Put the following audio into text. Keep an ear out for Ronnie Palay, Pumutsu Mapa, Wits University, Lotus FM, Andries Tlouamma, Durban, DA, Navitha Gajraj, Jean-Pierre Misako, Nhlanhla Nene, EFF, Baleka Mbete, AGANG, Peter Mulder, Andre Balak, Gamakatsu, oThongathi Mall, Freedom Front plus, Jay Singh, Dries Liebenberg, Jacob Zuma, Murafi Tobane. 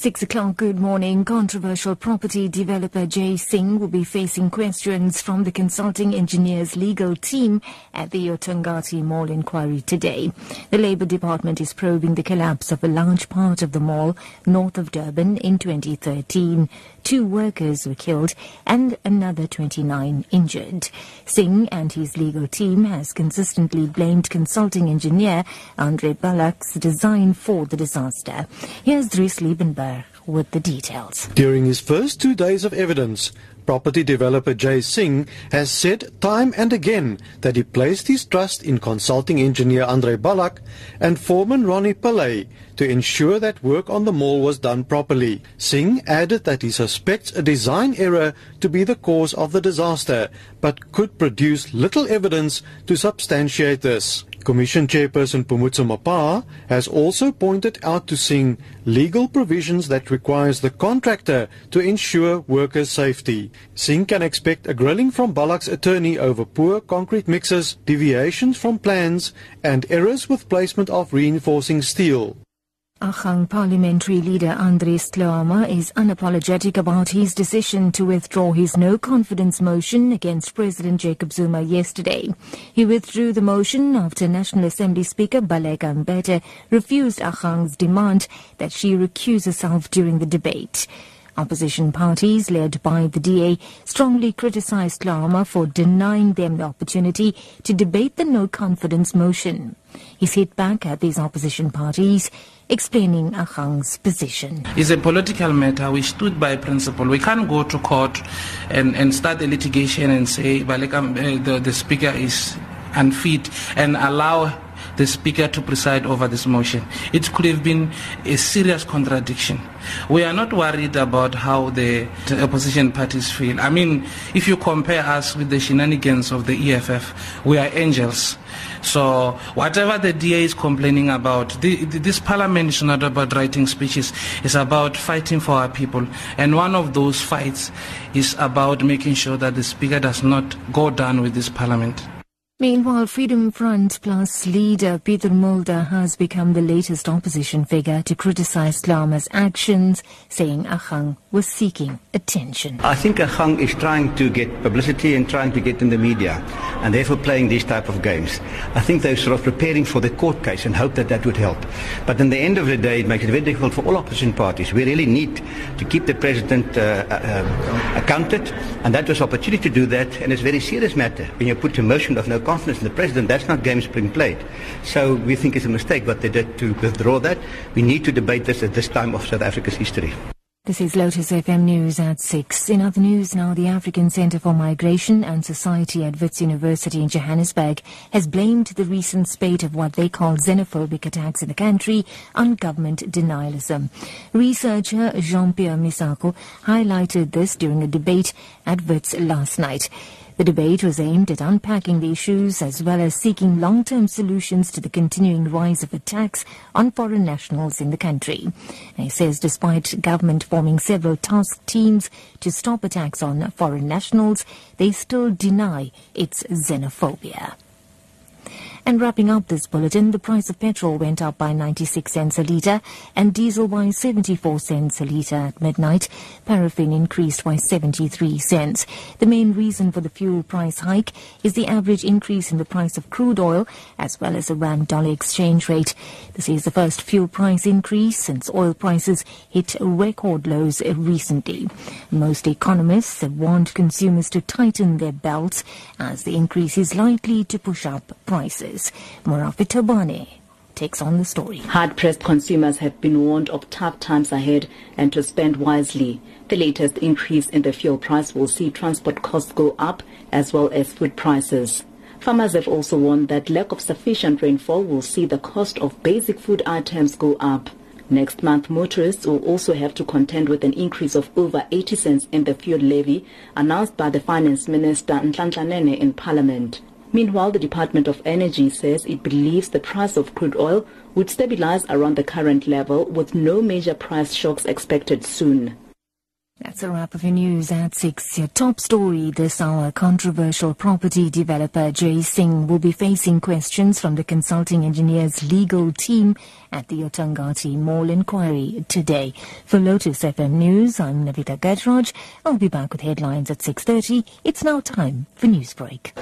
6 o'clock, good morning. Controversial property developer Jay Singh will be facing questions from the Consulting Engineers legal team at the oThongathi Mall inquiry today. The Labour Department is probing the collapse of a large part of the mall north of Durban in 2013. 2 workers were killed and another 29 injured. Singh and his legal team has consistently blamed consulting engineer Andre Balak's design for the disaster. Here's Dries Liebenberg with the details. During his first 2 days of evidence, property developer Jay Singh has said time and again that he placed his trust in consulting engineer Andre Balak and foreman Ronnie Palay to ensure that work on the mall was done properly. Singh added that he suspects a design error to be the cause of the disaster, but could produce little evidence to substantiate this. Commission Chairperson Pumutsu Mapa has also pointed out to Singh legal provisions that requires the contractor to ensure worker safety. Singh can expect a grilling from Balak's attorney over poor concrete mixes, deviations from plans and errors with placement of reinforcing steel. AGANG parliamentary leader Andries Tlouamma is unapologetic about his decision to withdraw his no-confidence motion against President Jacob Zuma yesterday. He withdrew the motion after National Assembly Speaker Baleka Mbete refused AGANG's demand that she recuse herself during the debate. Opposition parties, led by the DA, strongly criticised Tlouamma for denying them the opportunity to debate the no-confidence motion. He's hit back at these opposition parties, explaining AGANG's position. It's a political matter. We stood by principle. We can't go to court and start a litigation and say the speaker is unfit and allow the speaker to preside over this motion. It could have been a serious contradiction. We are not worried about how the opposition parties feel. I mean, if you compare us with the shenanigans of the EFF, we are angels. So whatever the DA is complaining about, this parliament is not about writing speeches. It's about fighting for our people. And one of those fights is about making sure that the speaker does not go down with this parliament. Meanwhile, Freedom Front Plus leader Peter Mulder has become the latest opposition figure to criticize Tlouamma's actions, saying AGANG was seeking attention. I think AGANG is trying to get publicity and trying to get in the media, and therefore playing these type of games. I think they're sort of preparing for the court case and hope that that would help. But in the end of the day, it makes it very difficult for all opposition parties. We really need to keep the president accounted, and that was an opportunity to do that, and it's a very serious matter. When you put a motion of no confidence in the president, that's not games being played. So we think it's a mistake what they did to withdraw that. We need to debate this at this time of South Africa's history. This is Lotus FM News at 6. In other news now, the African Centre for Migration and Society at Wits University in Johannesburg has blamed the recent spate of what they call xenophobic attacks in the country on government denialism. Researcher Jean-Pierre Misako highlighted this during a debate at Wits last night. The debate was aimed at unpacking the issues as well as seeking long-term solutions to the continuing rise of attacks on foreign nationals in the country. And he says despite government forming several task teams to stop attacks on foreign nationals, they still deny it's xenophobia. And wrapping up this bulletin, the price of petrol went up by 96 cents a litre and diesel by 74 cents a litre at midnight. Paraffin increased by 73 cents. The main reason for the fuel price hike is the average increase in the price of crude oil as well as the rand-dollar exchange rate. This is the first fuel price increase since oil prices hit record lows recently. Most economists have warned consumers to tighten their belts as the increase is likely to push up prices. Murafi Tobane takes on the story. Hard-pressed consumers have been warned of tough times ahead and to spend wisely. The latest increase in the fuel price will see transport costs go up as well as food prices. Farmers have also warned that lack of sufficient rainfall will see the cost of basic food items go up. Next month, motorists will also have to contend with an increase of over 80 cents in the fuel levy announced by the Finance Minister Nhlanhla Nene in Parliament. Meanwhile, the Department of Energy says it believes the price of crude oil would stabilize around the current level with no major price shocks expected soon. That's a wrap of your news at 6. Your top story this hour: controversial property developer Jay Singh will be facing questions from the consulting engineer's legal team at the oThongathi Mall inquiry today. For Lotus FM News, I'm Navitha Gajraj. I'll be back with headlines at 6:30. It's now time for Newsbreak.